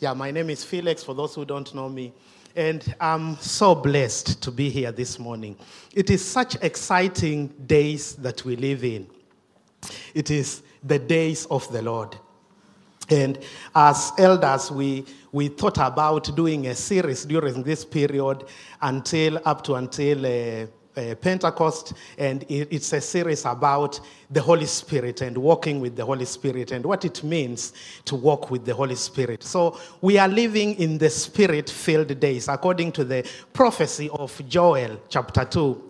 Yeah, my name is Felix, for those who don't know me. And I'm so blessed to be here this morning. It is such exciting days that we live in. It is the days of the Lord. And as elders, we thought about doing a series during this period until Pentecost, and it's a series about the Holy Spirit and walking with the Holy Spirit and what it means to walk with the Holy Spirit. So we are living in the Spirit-filled days, according to the prophecy of Joel chapter 2.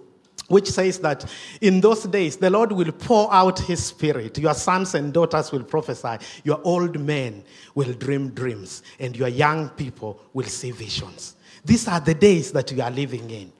Which says that in those days, the Lord will pour out his Spirit. Your sons and daughters will prophesy. Your old men will dream dreams. And your young people will see visions. These are the days that we are living in.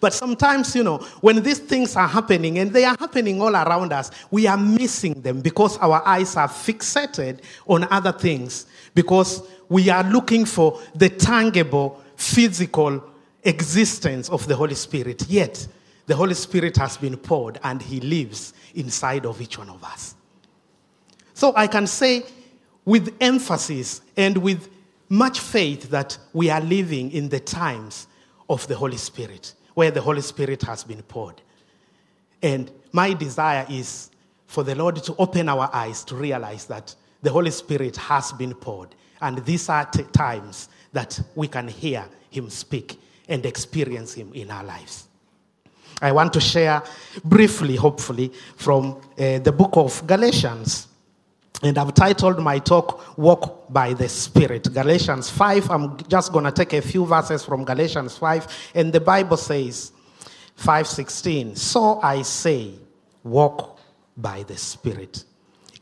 But sometimes, when these things are happening, and they are happening all around us, we are missing them because our eyes are fixated on other things. Because we are looking for the tangible, physical existence of the Holy Spirit. Yet, the Holy Spirit has been poured and he lives inside of each one of us. So I can say with emphasis and with much faith that we are living in the times of the Holy Spirit, where the Holy Spirit has been poured. And my desire is for the Lord to open our eyes to realize that the Holy Spirit has been poured. And these are times that we can hear him speak and experience him in our lives. I want to share briefly, hopefully, from the book of Galatians. And I've titled my talk, Walk by the Spirit. Galatians 5, I'm just going to take a few verses from Galatians 5. And the Bible says, 5:16, so I say, walk by the Spirit,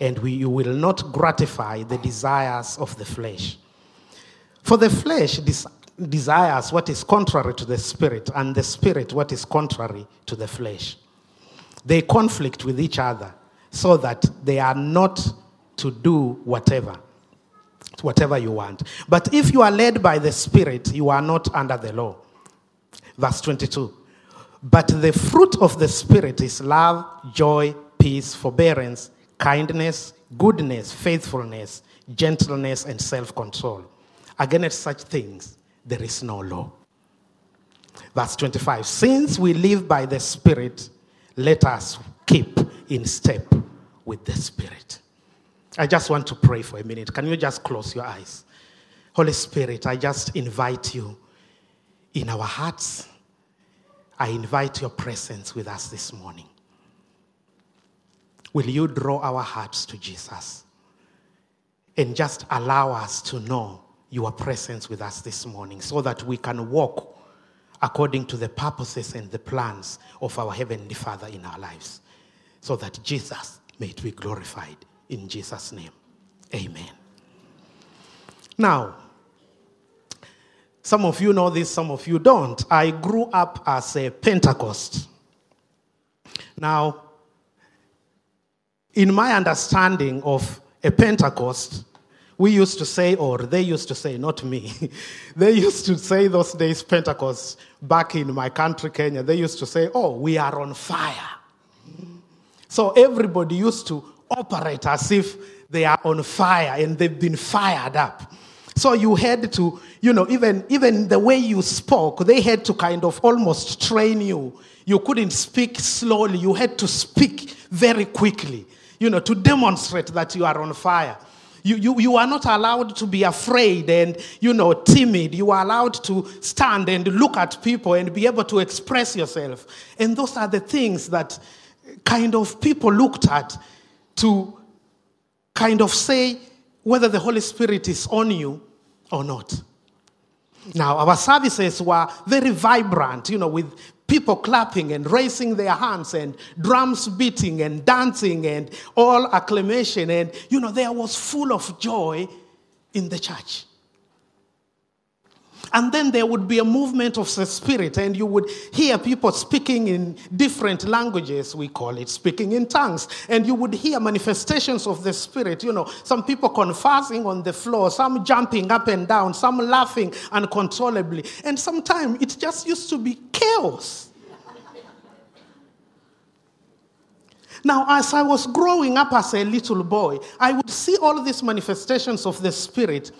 and you will not gratify the desires of the flesh. For the flesh desires what is contrary to the Spirit, and the Spirit what is contrary to the flesh. They conflict with each other, so that they are not to do whatever you want. But if you are led by the Spirit, you are not under the law. Verse 22. But the fruit of the Spirit is love, joy, peace, forbearance, kindness, goodness, faithfulness, gentleness, and self-control. Against such things there is no law. Verse 25. Since we live by the Spirit, let us keep in step with the Spirit. I just want to pray for a minute. Can you just close your eyes? Holy Spirit, I just invite you in our hearts. I invite your presence with us this morning. Will you draw our hearts to Jesus and just allow us to know your presence with us this morning so that we can walk according to the purposes and the plans of our Heavenly Father in our lives, so that Jesus may be glorified. In Jesus' name, amen. Now, some of you know this, some of you don't. I grew up as a Pentecost. Now, in my understanding of a Pentecost, we used to say, or they used to say, not me. They used to say those days, Pentecost, back in my country, Kenya, they used to say, oh, we are on fire. So everybody used to operate as if they are on fire and they've been fired up. So you had to, even the way you spoke, they had to kind of almost train you. You couldn't speak slowly. You had to speak very quickly, to demonstrate that you are on fire. You are not allowed to be afraid and, timid. You are allowed to stand and look at people and be able to express yourself. And those are the things that kind of people looked at to kind of say whether the Holy Spirit is on you or not. Now, our services were very vibrant, with people clapping and raising their hands and drums beating and dancing and all acclamation. And, there was full of joy in the church. And then there would be a movement of the Spirit, and you would hear people speaking in different languages. We call it speaking in tongues. And you would hear manifestations of the Spirit, some people conversing on the floor, some jumping up and down, some laughing uncontrollably. And sometimes it just used to be chaos. Now, as I was growing up as a little boy, I would see all these manifestations of the Spirit,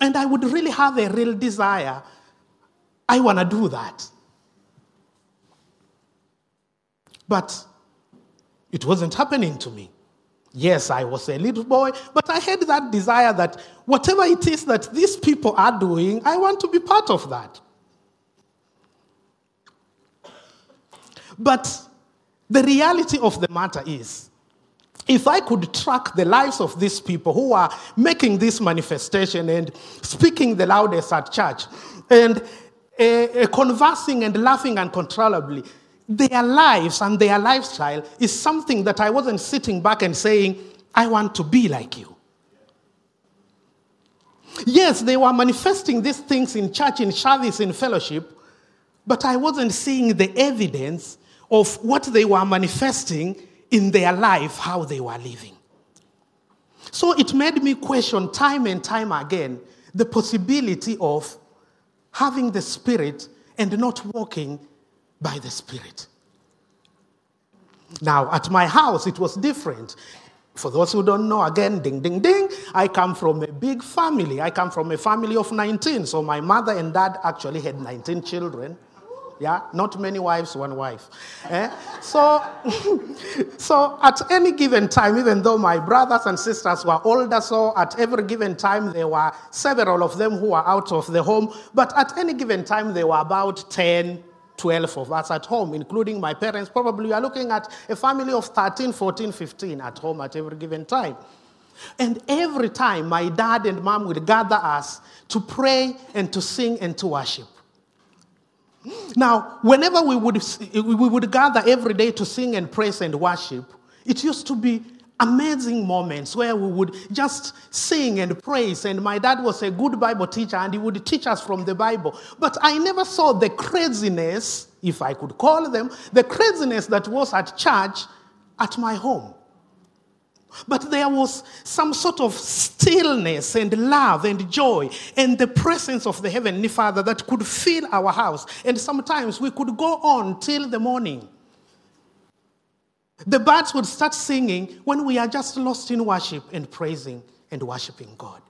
and I would really have a real desire. I want to do that. But it wasn't happening to me. Yes, I was a little boy, but I had that desire that whatever it is that these people are doing, I want to be part of that. But the reality of the matter is, if I could track the lives of these people who are making this manifestation and speaking the loudest at church and conversing and laughing uncontrollably, their lives and their lifestyle is something that I wasn't sitting back and saying, I want to be like you. Yes, they were manifesting these things in church, in service, in fellowship, but I wasn't seeing the evidence of what they were manifesting in their life, how they were living. So it made me question time and time again the possibility of having the Spirit and not walking by the Spirit. Now, at my house, it was different. For those who don't know, again, ding, ding, ding, I come from a big family. I come from a family of 19. So my mother and dad actually had 19 children. Yeah, not many wives, one wife. So at any given time, even though my brothers and sisters were older, so at every given time there were several of them who were out of the home. But at any given time, there were about 10 12 of us at home, including my parents. Probably you are looking at a family of 13, 14, 15 at home at every given time. And every time, my dad and mom would gather us to pray and to sing and to worship. Now, whenever we would gather every day to sing and praise and worship, it used to be amazing moments where we would just sing and praise, and my dad was a good Bible teacher and he would teach us from the Bible. But I never saw the craziness, if I could call them, the craziness that was at church at my home. But there was some sort of stillness and love and joy and the presence of the Heavenly Father that could fill our house. And sometimes we could go on till the morning. The birds would start singing when we are just lost in worship and praising and worshiping God.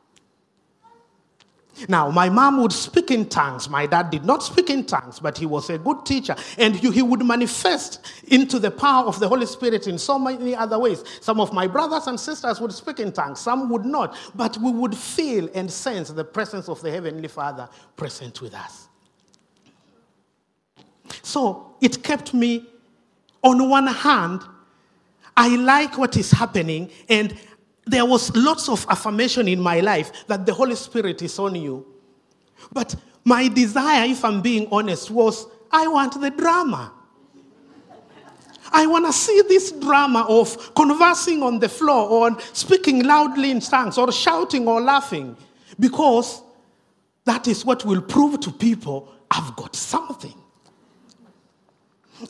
Now, my mom would speak in tongues. My dad did not speak in tongues, but he was a good teacher. And he would manifest into the power of the Holy Spirit in so many other ways. Some of my brothers and sisters would speak in tongues. Some would not. But we would feel and sense the presence of the Heavenly Father present with us. So, it kept me, on one hand, I like what is happening, and there was lots of affirmation in my life that the Holy Spirit is on you. But my desire, if I'm being honest, was I want the drama. I want to see this drama of conversing on the floor, or speaking loudly in tongues, or shouting or laughing, because that is what will prove to people I've got something.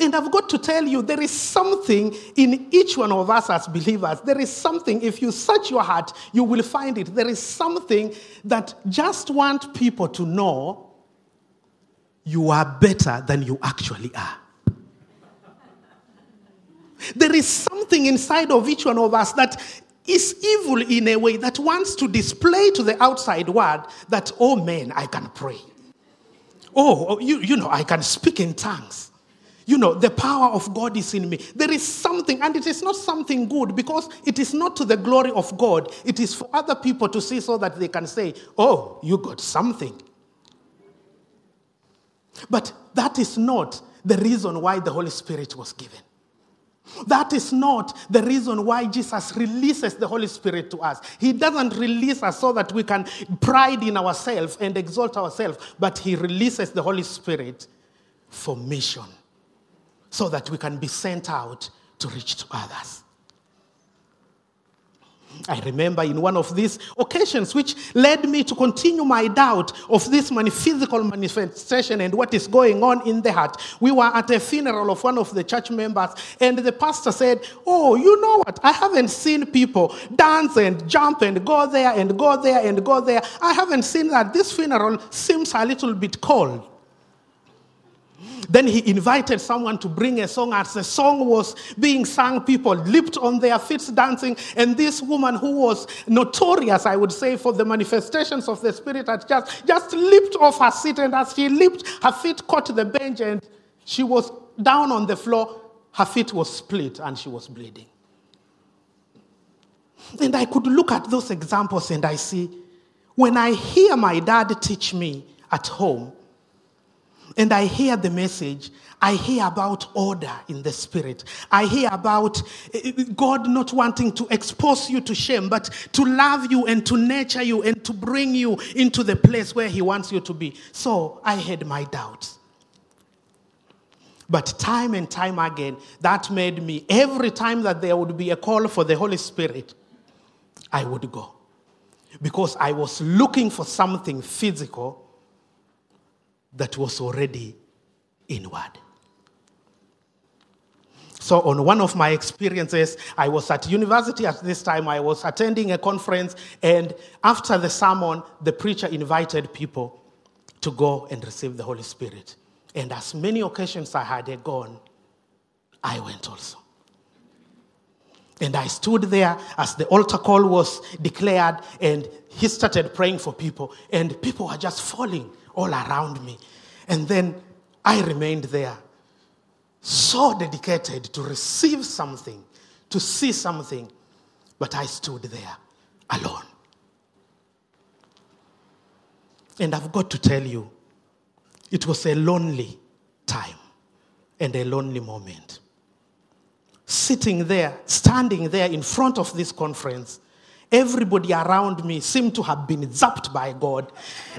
And I've got to tell you, there is something in each one of us as believers. There is something, if you search your heart, you will find it. There is something that just want people to know you are better than you actually are. There is something inside of each one of us that is evil in a way, that wants to display to the outside world that, oh man, I can pray. Oh, you know, I can speak in tongues. You know, the power of God is in me. There is something, and it is not something good, because it is not to the glory of God. It is for other people to see so that they can say, oh, you got something. But that is not the reason why the Holy Spirit was given. That is not the reason why Jesus releases the Holy Spirit to us. He doesn't release us so that we can pride in ourselves and exalt ourselves, but he releases the Holy Spirit for mission, so that we can be sent out to reach to others. I remember in one of these occasions, which led me to continue my doubt of this physical manifestation and what is going on in the heart. We were at a funeral of one of the church members, and the pastor said, oh, you know what? I haven't seen people dance and jump and go there and go there and go there. I haven't seen that. This funeral seems a little bit cold. Then he invited someone to bring a song. As the song was being sung, people leaped on their feet dancing. And this woman, who was notorious, I would say, for the manifestations of the Spirit at church, just leaped off her seat. And as she leaped, her feet caught the bench and she was down on the floor. Her feet was split and she was bleeding. And I could look at those examples and I see, when I hear my dad teach me at home, and I hear the message, I hear about order in the Spirit. I hear about God not wanting to expose you to shame, but to love you and to nurture you and to bring you into the place where He wants you to be. So I had my doubts. But time and time again, that made me, every time that there would be a call for the Holy Spirit, I would go. Because I was looking for something physical that was already inward. So on one of my experiences, I was at university at this time. I was attending a conference, and after the sermon, the preacher invited people to go and receive the Holy Spirit. And as many occasions I had gone, I went also. And I stood there as the altar call was declared, and he started praying for people, and people were just falling all around me. And then I remained there, so dedicated to receive something, to see something, but I stood there alone. And I've got to tell you, it was a lonely time and a lonely moment. Sitting there, standing there in front of this conference, everybody around me seemed to have been zapped by God,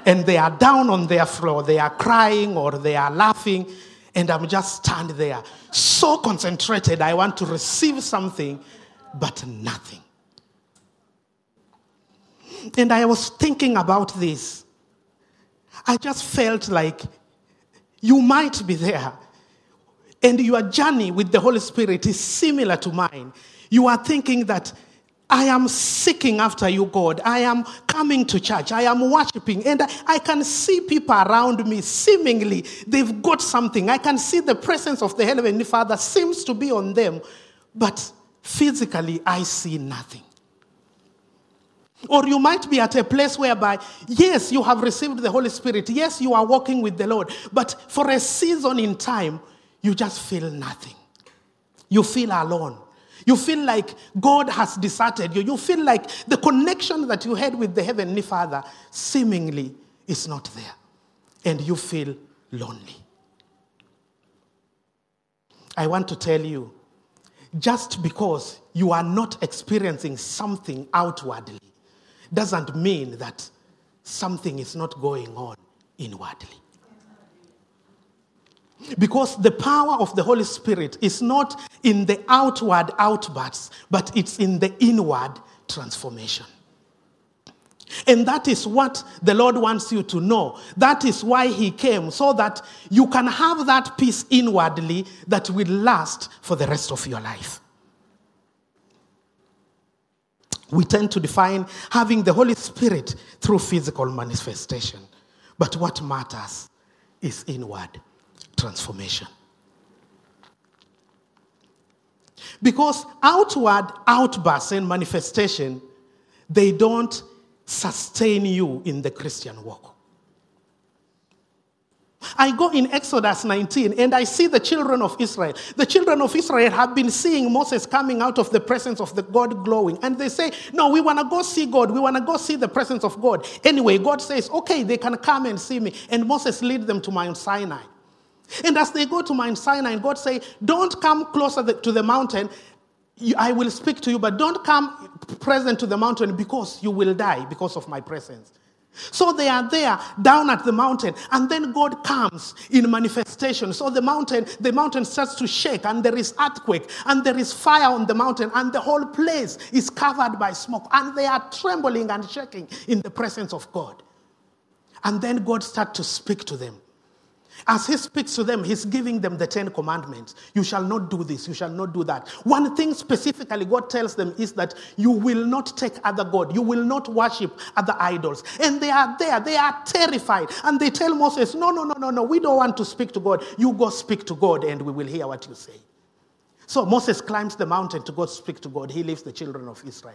and they are down on their floor. They are crying or they are laughing, and I'm just standing there, so concentrated. I want to receive something, but nothing. And I was thinking about this. I just felt like you might be there, and your journey with the Holy Spirit is similar to mine. You are thinking that, I am seeking after you, God. I am coming to church. I am worshiping. And I can see people around me, seemingly, they've got something. I can see the presence of the Heavenly Father seems to be on them. But physically, I see nothing. Or you might be at a place whereby, yes, you have received the Holy Spirit. Yes, you are walking with the Lord. But for a season in time, you just feel nothing. You feel alone. You feel like God has deserted you. You feel like the connection that you had with the Heavenly Father seemingly is not there. And you feel lonely. I want to tell you, just because you are not experiencing something outwardly doesn't mean that something is not going on inwardly. Because the power of the Holy Spirit is not in the outward outbursts, but it's in the inward transformation. And that is what the Lord wants you to know. That is why He came, so that you can have that peace inwardly that will last for the rest of your life. We tend to define having the Holy Spirit through physical manifestation. But what matters is inward transformation. Because outward outbursts and manifestation, they don't sustain you in the Christian walk. I go in Exodus 19 and I see the children of Israel. The children of Israel have been seeing Moses coming out of the presence of the God glowing. And they say, no, we want to go see God. We want to go see the presence of God. Anyway, God says, okay, they can come and see me. And Moses leads them to Mount Sinai. And as they go to Mount Sinai, God say, don't come closer to the mountain. I will speak to you, but don't come present to the mountain, because you will die because of my presence. So they are there down at the mountain, and then God comes in manifestation. So the mountain starts to shake, and there is earthquake, and there is fire on the mountain, and the whole place is covered by smoke, and they are trembling and shaking in the presence of God. And then God starts to speak to them. As he speaks to them, he's giving them the 10 commandments. You shall not do this, you shall not do that. One thing specifically God tells them is that you will not take other God. You will not worship other idols. And they are there, they are terrified. And they tell Moses, no, we don't want to speak to God. You go speak to God and we will hear what you say. So Moses climbs the mountain to go speak to God. He leaves the children of Israel.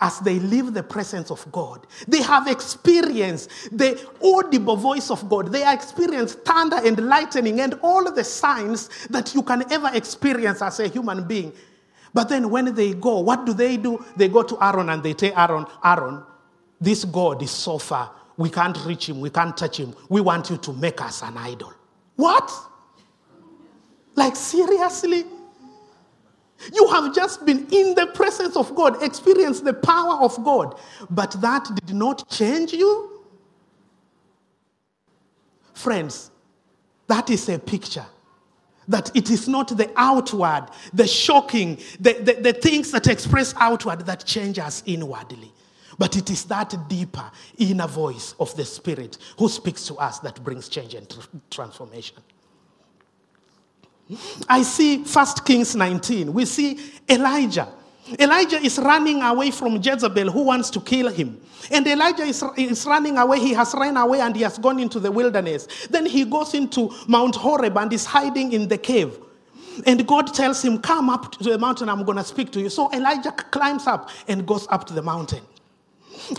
As they leave the presence of God, they have experienced the audible voice of God. They have experienced thunder and lightning and all the signs that you can ever experience as a human being. But then when they go, what do? They go to Aaron and they tell Aaron, this God is so far. We can't reach him. We can't touch him. We want you to make us an idol. What? Like, seriously? You have just been in the presence of God, experienced the power of God, but that did not change you? Friends, that is a picture that it is not the outward, the shocking, the things that express outward that change us inwardly, but it is that deeper inner voice of the Spirit who speaks to us that brings change and transformation. I see 1 Kings 19. We see Elijah. Elijah is running away from Jezebel who wants to kill him. And Elijah is running away. He has run away and he has gone into the wilderness. Then he goes into Mount Horeb and is hiding in the cave. And God tells him, come up to the mountain. I'm going to speak to you. So Elijah climbs up and goes up to the mountain.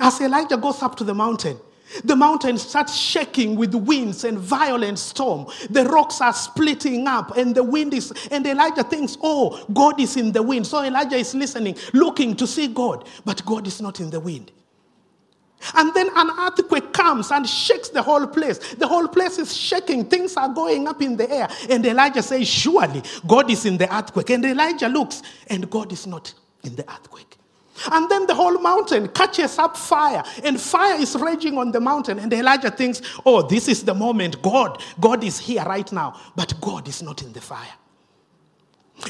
As Elijah goes up to the mountain starts shaking with winds and violent storm. The rocks are splitting up and the wind is... And Elijah thinks, oh, God is in the wind. So Elijah is listening, looking to see God. But God is not in the wind. And then an earthquake comes and shakes the whole place. The whole place is shaking. Things are going up in the air. And Elijah says, surely God is in the earthquake. And Elijah looks and God is not in the earthquake. And then the whole mountain catches up fire, and fire is raging on the mountain. And Elijah thinks, oh, this is the moment. God is here right now. But God is not in the fire.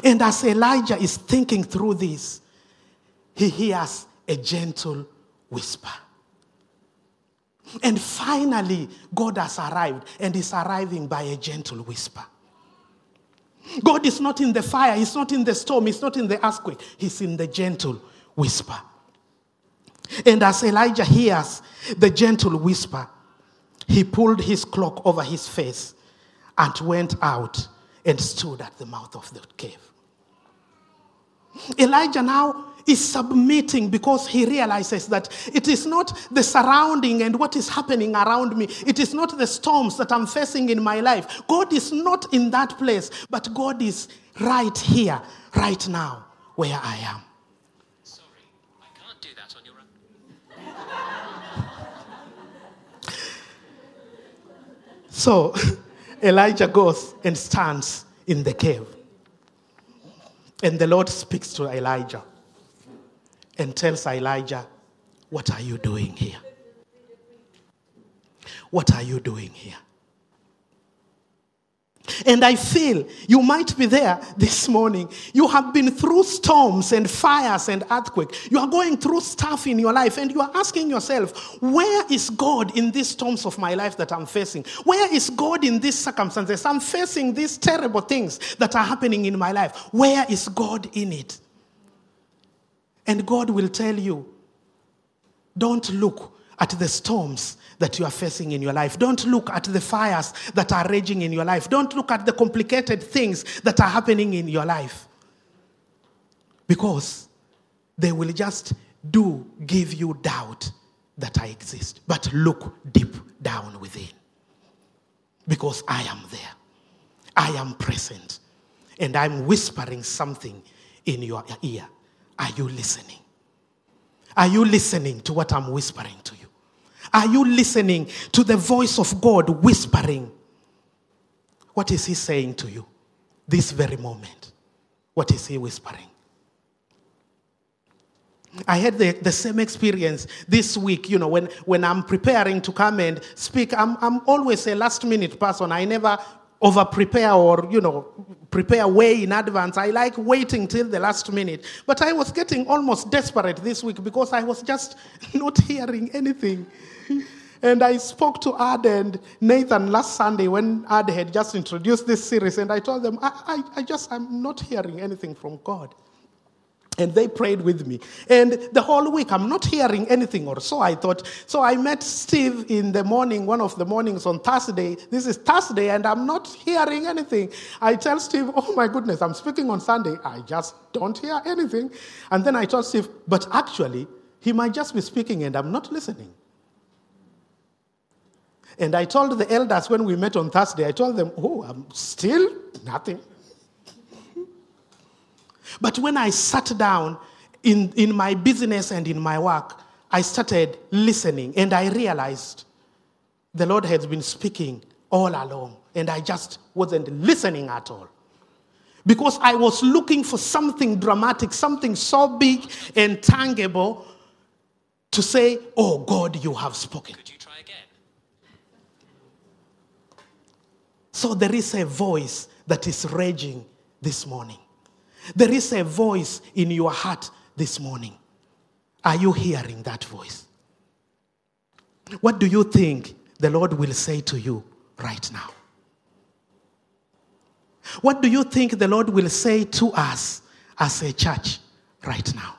And as Elijah is thinking through this, he hears a gentle whisper. And finally, God has arrived, and is arriving by a gentle whisper. God is not in the fire. He's not in the storm. He's not in the earthquake. He's in the gentle whisper. And as Elijah hears the gentle whisper, he pulled his cloak over his face and went out and stood at the mouth of the cave. Elijah now is submitting because he realizes that it is not the surrounding and what is happening around me. It is not the storms that I'm facing in my life. God is not in that place, but God is right here, right now, where I am. So Elijah goes and stands in the cave. And the Lord speaks to Elijah and tells Elijah, what are you doing here? What are you doing here? And I feel you might be there this morning. You have been through storms and fires and earthquakes. You are going through stuff in your life and you are asking yourself, where is God in these storms of my life that I'm facing? Where is God in these circumstances? I'm facing these terrible things that are happening in my life. Where is God in it? And God will tell you, don't look at the storms that you are facing in your life. Don't look at the fires that are raging in your life. Don't look at the complicated things that are happening in your life. Because they will just give you doubt that I exist. But look deep down within. Because I am there. I am present. And I'm whispering something in your ear. Are you listening? Are you listening to what I'm whispering to you? Are you listening to the voice of God whispering? What is he saying to you this very moment? What is he whispering? I had the same experience this week. You know, when I'm preparing to come and speak, I'm always a last-minute person. I never over-prepare or, prepare way in advance. I like waiting till the last minute. But I was getting almost desperate this week because I was just not hearing anything. And I spoke to Ad and Nathan last Sunday when Ad had just introduced this series, and I told them, I'm not hearing anything from God. And they prayed with me. And the whole week, I'm not hearing anything, or so I thought. So I met Steve in the morning, one of the mornings on Thursday. This is Thursday, and I'm not hearing anything. I tell Steve, oh my goodness, I'm speaking on Sunday. I just don't hear anything. And then I told Steve, but actually, he might just be speaking and I'm not listening. And I told the elders when we met on Thursday, I told them, oh, I'm still nothing. But when I sat down in my business and in my work, I started listening, and I realized the Lord has been speaking all along, and I just wasn't listening at all. Because I was looking for something dramatic, something so big and tangible to say, oh God, you have spoken. Could you try again? So there is a voice that is raging this morning. There is a voice in your heart this morning. Are you hearing that voice? What do you think the Lord will say to you right now? What do you think the Lord will say to us as a church right now?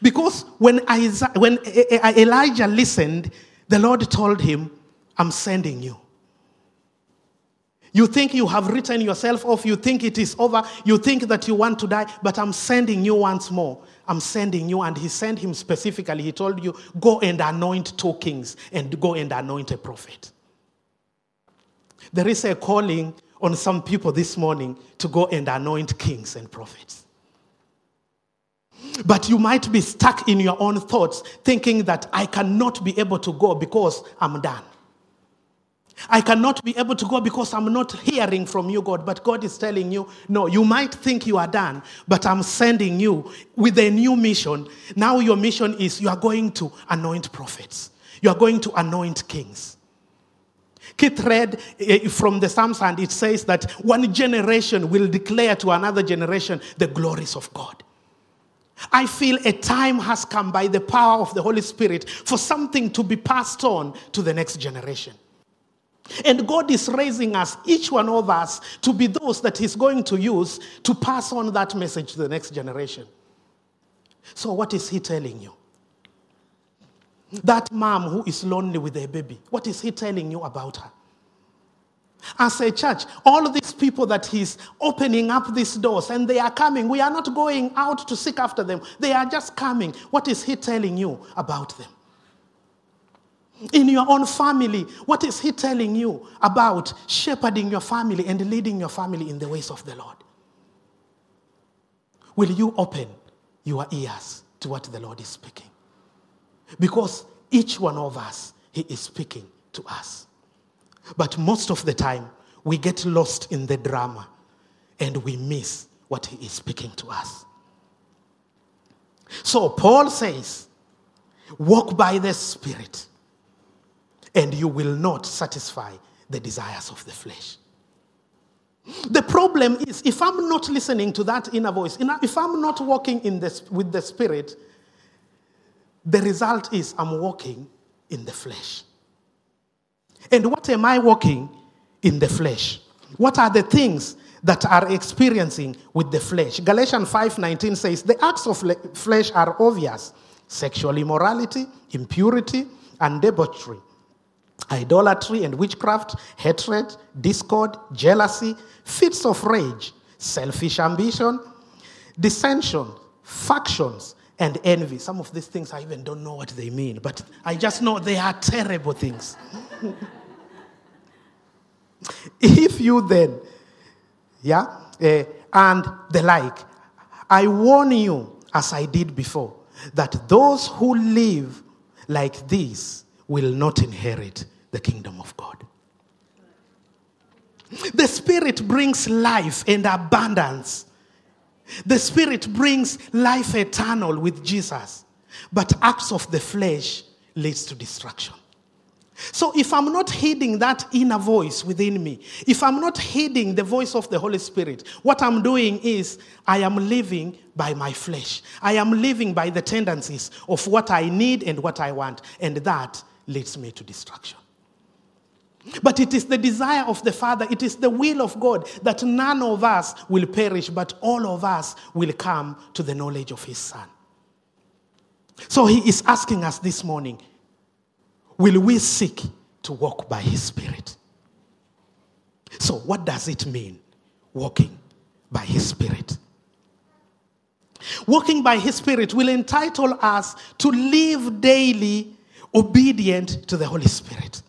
Because when Elijah listened, the Lord told him, I'm sending you. You think you have written yourself off. You think it is over. You think that you want to die. But I'm sending you once more. I'm sending you. And he sent him specifically. He told you, go and anoint 2 kings and go and anoint a prophet. There is a calling on some people this morning to go and anoint kings and prophets. But you might be stuck in your own thoughts, thinking that I cannot be able to go because I'm done. I cannot be able to go because I'm not hearing from you, God. But God is telling you, no, you might think you are done, but I'm sending you with a new mission. Now your mission is you are going to anoint prophets. You are going to anoint kings. Keith read from the Psalms, and it says that one generation will declare to another generation the glories of God. I feel a time has come by the power of the Holy Spirit for something to be passed on to the next generation. And God is raising us, each one of us, to be those that he's going to use to pass on that message to the next generation. So what is he telling you? That mom who is lonely with her baby, what is he telling you about her? As a church, all these people that he's opening up these doors and they are coming, we are not going out to seek after them. They are just coming. What is he telling you about them? In your own family, what is he telling you about shepherding your family and leading your family in the ways of the Lord? Will you open your ears to what the Lord is speaking? Because each one of us, he is speaking to us. But most of the time, we get lost in the drama and we miss what he is speaking to us. So Paul says, walk by the Spirit, and you will not satisfy the desires of the flesh. The problem is, if I'm not listening to that inner voice, if I'm not walking with the Spirit, the result is I'm walking in the flesh. And what am I walking in the flesh? What are the things that are experiencing with the flesh? Galatians 5:19 says, the acts of flesh are obvious. Sexual immorality, impurity, and debauchery. Idolatry and witchcraft, hatred, discord, jealousy, fits of rage, selfish ambition, dissension, factions, and envy. Some of these things I even don't know what they mean, but I just know they are terrible things. If you then, and the like, I warn you, as I did before, that those who live like this will not inherit the kingdom of God. The Spirit brings life and abundance. The Spirit brings life eternal with Jesus. But acts of the flesh leads to destruction. So if I'm not heeding that inner voice within me, if I'm not heeding the voice of the Holy Spirit, what I'm doing is I am living by my flesh. I am living by the tendencies of what I need and what I want, and that leads me to destruction. But it is the desire of the Father, it is the will of God that none of us will perish, but all of us will come to the knowledge of His Son. So He is asking us this morning, will we seek to walk by His Spirit? So what does it mean, walking by His Spirit? Walking by His Spirit will entitle us to live daily obedient to the Holy Spirit.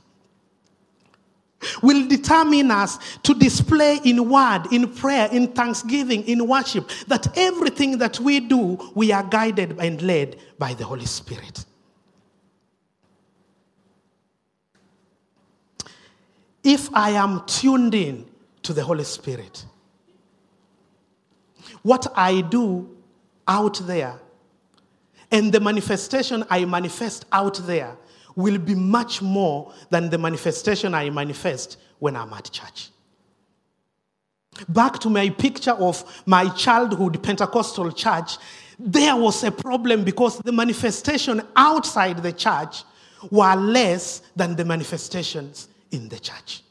Will determine us to display in word, in prayer, in thanksgiving, in worship, that everything that we do, we are guided and led by the Holy Spirit. If I am tuned in to the Holy Spirit, what I do out there and the manifestation I manifest out there will be much more than the manifestation I manifest when I'm at church. Back to my picture of my childhood Pentecostal church, there was a problem because the manifestation outside the church were less than the manifestations in the church.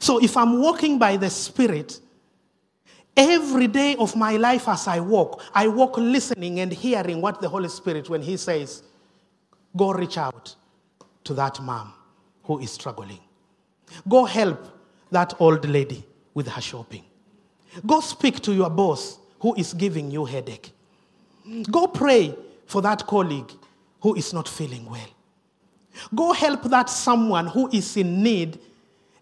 So if I'm walking by the Spirit, every day of my life as I walk listening and hearing what the Holy Spirit, when He says, go reach out to that mom who is struggling. Go help that old lady with her shopping. Go speak to your boss who is giving you headache. Go pray for that colleague who is not feeling well. Go help that someone who is in need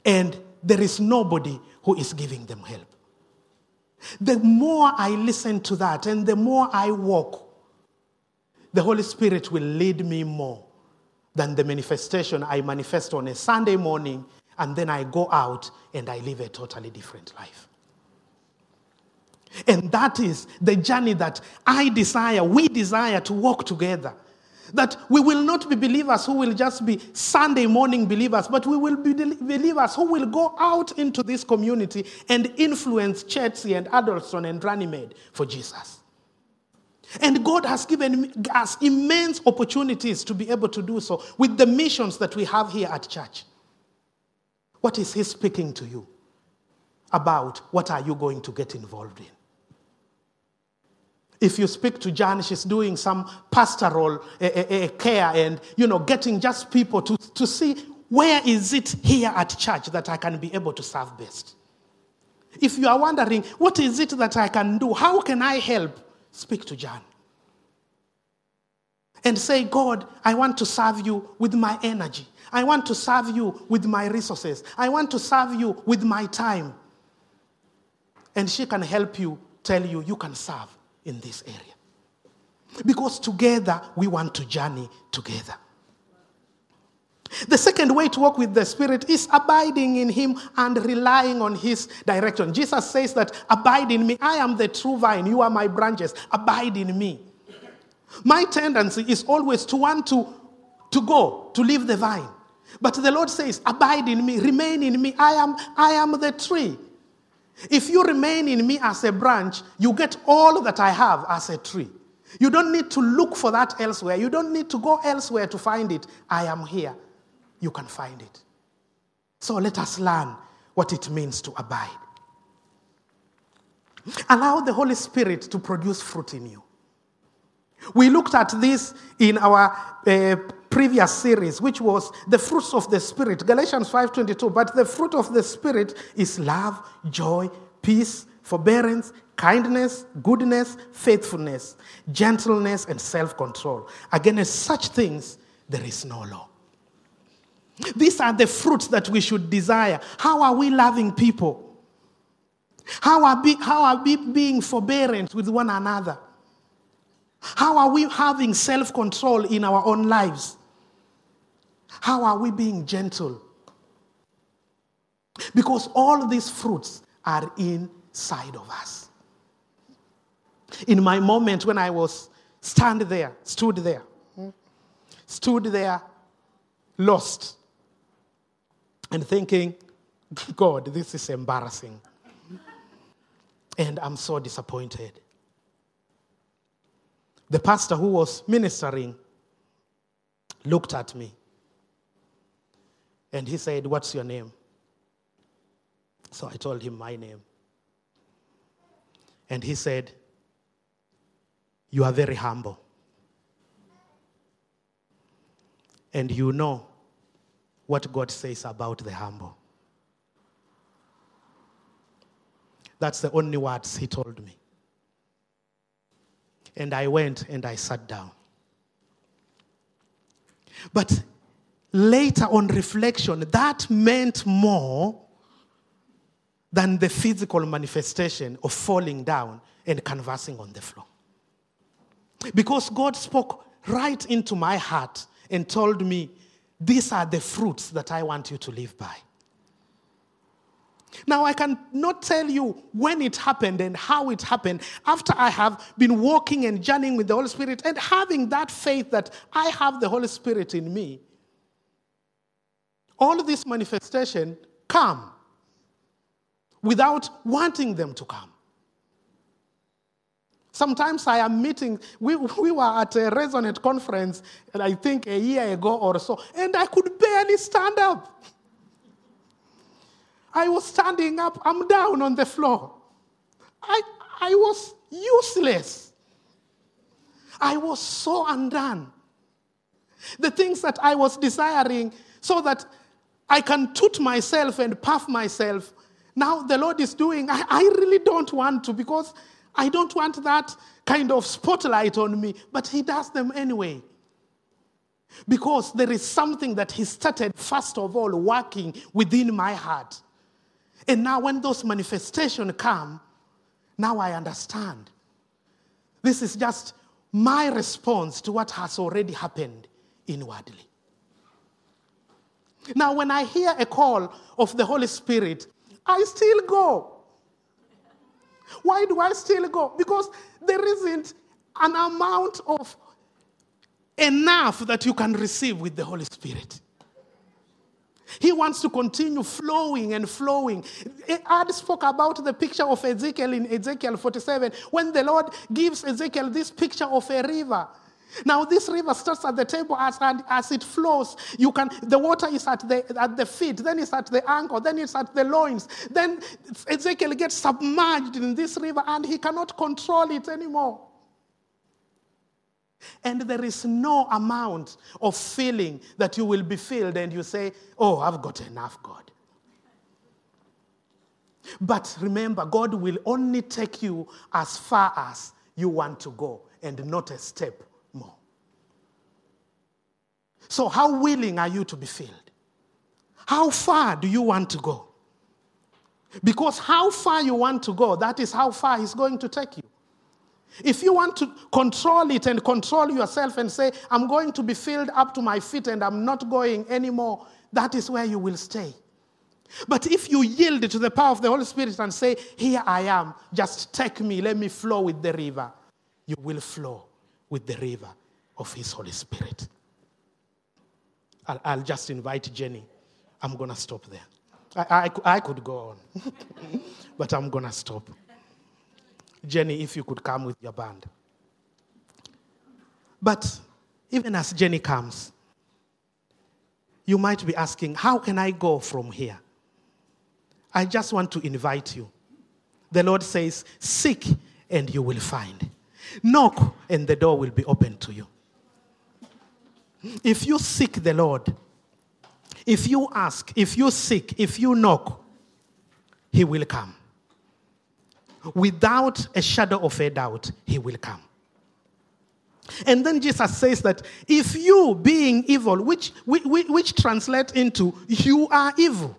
and there is nobody who is giving them help. The more I listen to that and the more I walk, the Holy Spirit will lead me more than the manifestation I manifest on a Sunday morning, and then I go out and I live a totally different life. And that is the journey that I desire, we desire to walk together. That we will not be believers who will just be Sunday morning believers, but we will be believers who will go out into this community and influence Chetzee and Adolson and Runnymede for Jesus. And God has given us immense opportunities to be able to do so with the missions that we have here at church. What is He speaking to you about? What are you going to get involved in? If you speak to Jan, she's doing some pastoral care and, getting just people to see where is it here at church that I can be able to serve best. If you are wondering, what is it that I can do? How can I help? Speak to Jan and say, God, I want to serve you with my energy. I want to serve you with my resources. I want to serve you with my time. And she can help you, tell you, you can serve in this area. Because together, we want to journey together. The second way to walk with the Spirit is abiding in Him and relying on His direction. Jesus says that, abide in me. I am the true vine. You are my branches. Abide in me. My tendency is always to want to go, to leave the vine. But the Lord says, abide in me, remain in me. I am the tree. If you remain in me as a branch, you get all that I have as a tree. You don't need to look for that elsewhere. You don't need to go elsewhere to find it. I am here. You can find it. So let us learn what it means to abide. Allow the Holy Spirit to produce fruit in you. We looked at this in our previous series, which was the fruits of the Spirit, Galatians 5:22. But the fruit of the Spirit is love, joy, peace, forbearance, kindness, goodness, faithfulness, gentleness, and self-control. Against such things, there is no law. These are the fruits that we should desire. How are we loving people? How are we being forbearant with one another? How are we having self-control in our own lives? How are we being gentle? Because all these fruits are inside of us. In my moment when I was stood there, lost and thinking, God, this is embarrassing. And I'm so disappointed. The pastor who was ministering looked at me and he said, "What's your name?" So I told him my name. And he said, "You are very humble. And you know what God says about the humble." That's the only words he told me. And I went and I sat down. But later on reflection, that meant more than the physical manifestation of falling down and conversing on the floor. Because God spoke right into my heart and told me, these are the fruits that I want you to live by. Now, I cannot tell you when it happened and how it happened after I have been walking and journeying with the Holy Spirit and having that faith that I have the Holy Spirit in me. All of this manifestation come without wanting them to come. Sometimes I am meeting, we were at a Resonate conference, and I think a year ago or so, and I could barely stand up. I was standing up, I'm down on the floor. I was useless. I was so undone. The things that I was desiring so that I can toot myself and puff myself, now the Lord is doing, I really don't want to because I don't want that kind of spotlight on me, but he does them anyway. Because there is something that he started, first of all, working within my heart. And now when those manifestations come, now I understand. This is just my response to what has already happened inwardly. Now when I hear a call of the Holy Spirit, I still go. Why do I still go? Because there isn't an amount of enough that you can receive with the Holy Spirit. He wants to continue flowing and flowing. Ad spoke about the picture of Ezekiel in Ezekiel 47, when the Lord gives Ezekiel this picture of a river. Now this river starts at the table as it flows. The water is at the feet, then it's at the ankle, then it's at the loins. Then Ezekiel gets submerged in this river and he cannot control it anymore. And there is no amount of feeling that you will be filled and you say, "Oh, I've got enough, God." But remember, God will only take you as far as you want to go and not a step more. So how willing are you to be filled? How far do you want to go? Because how far you want to go, that is how far he's going to take you. If you want to control it and control yourself and say, "I'm going to be filled up to my feet and I'm not going anymore," that is where you will stay. But if you yield to the power of the Holy Spirit and say, "Here I am, just take me, let me flow with the river," you will flow with the river of his Holy Spirit. I'll just invite Jenny. I'm going to stop there. I could go on, but I'm going to stop. Jenny, if you could come with your band. But even as Jenny comes, you might be asking, how can I go from here? I just want to invite you. The Lord says, "Seek and you will find. Knock and the door will be opened to you." If you seek the Lord, if you ask, if you seek, if you knock, he will come. Without a shadow of a doubt, he will come. And then Jesus says that if you, being evil, which translates into you are evil.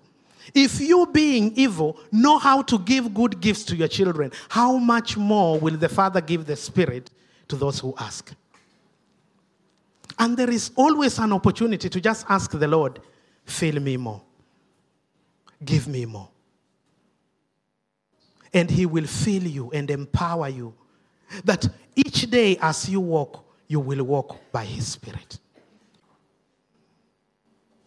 If you, being evil, know how to give good gifts to your children, how much more will the Father give the Spirit to those who ask? And there is always an opportunity to just ask the Lord, "Fill me more. Give me more." And he will fill you and empower you, that each day as you walk, you will walk by his Spirit.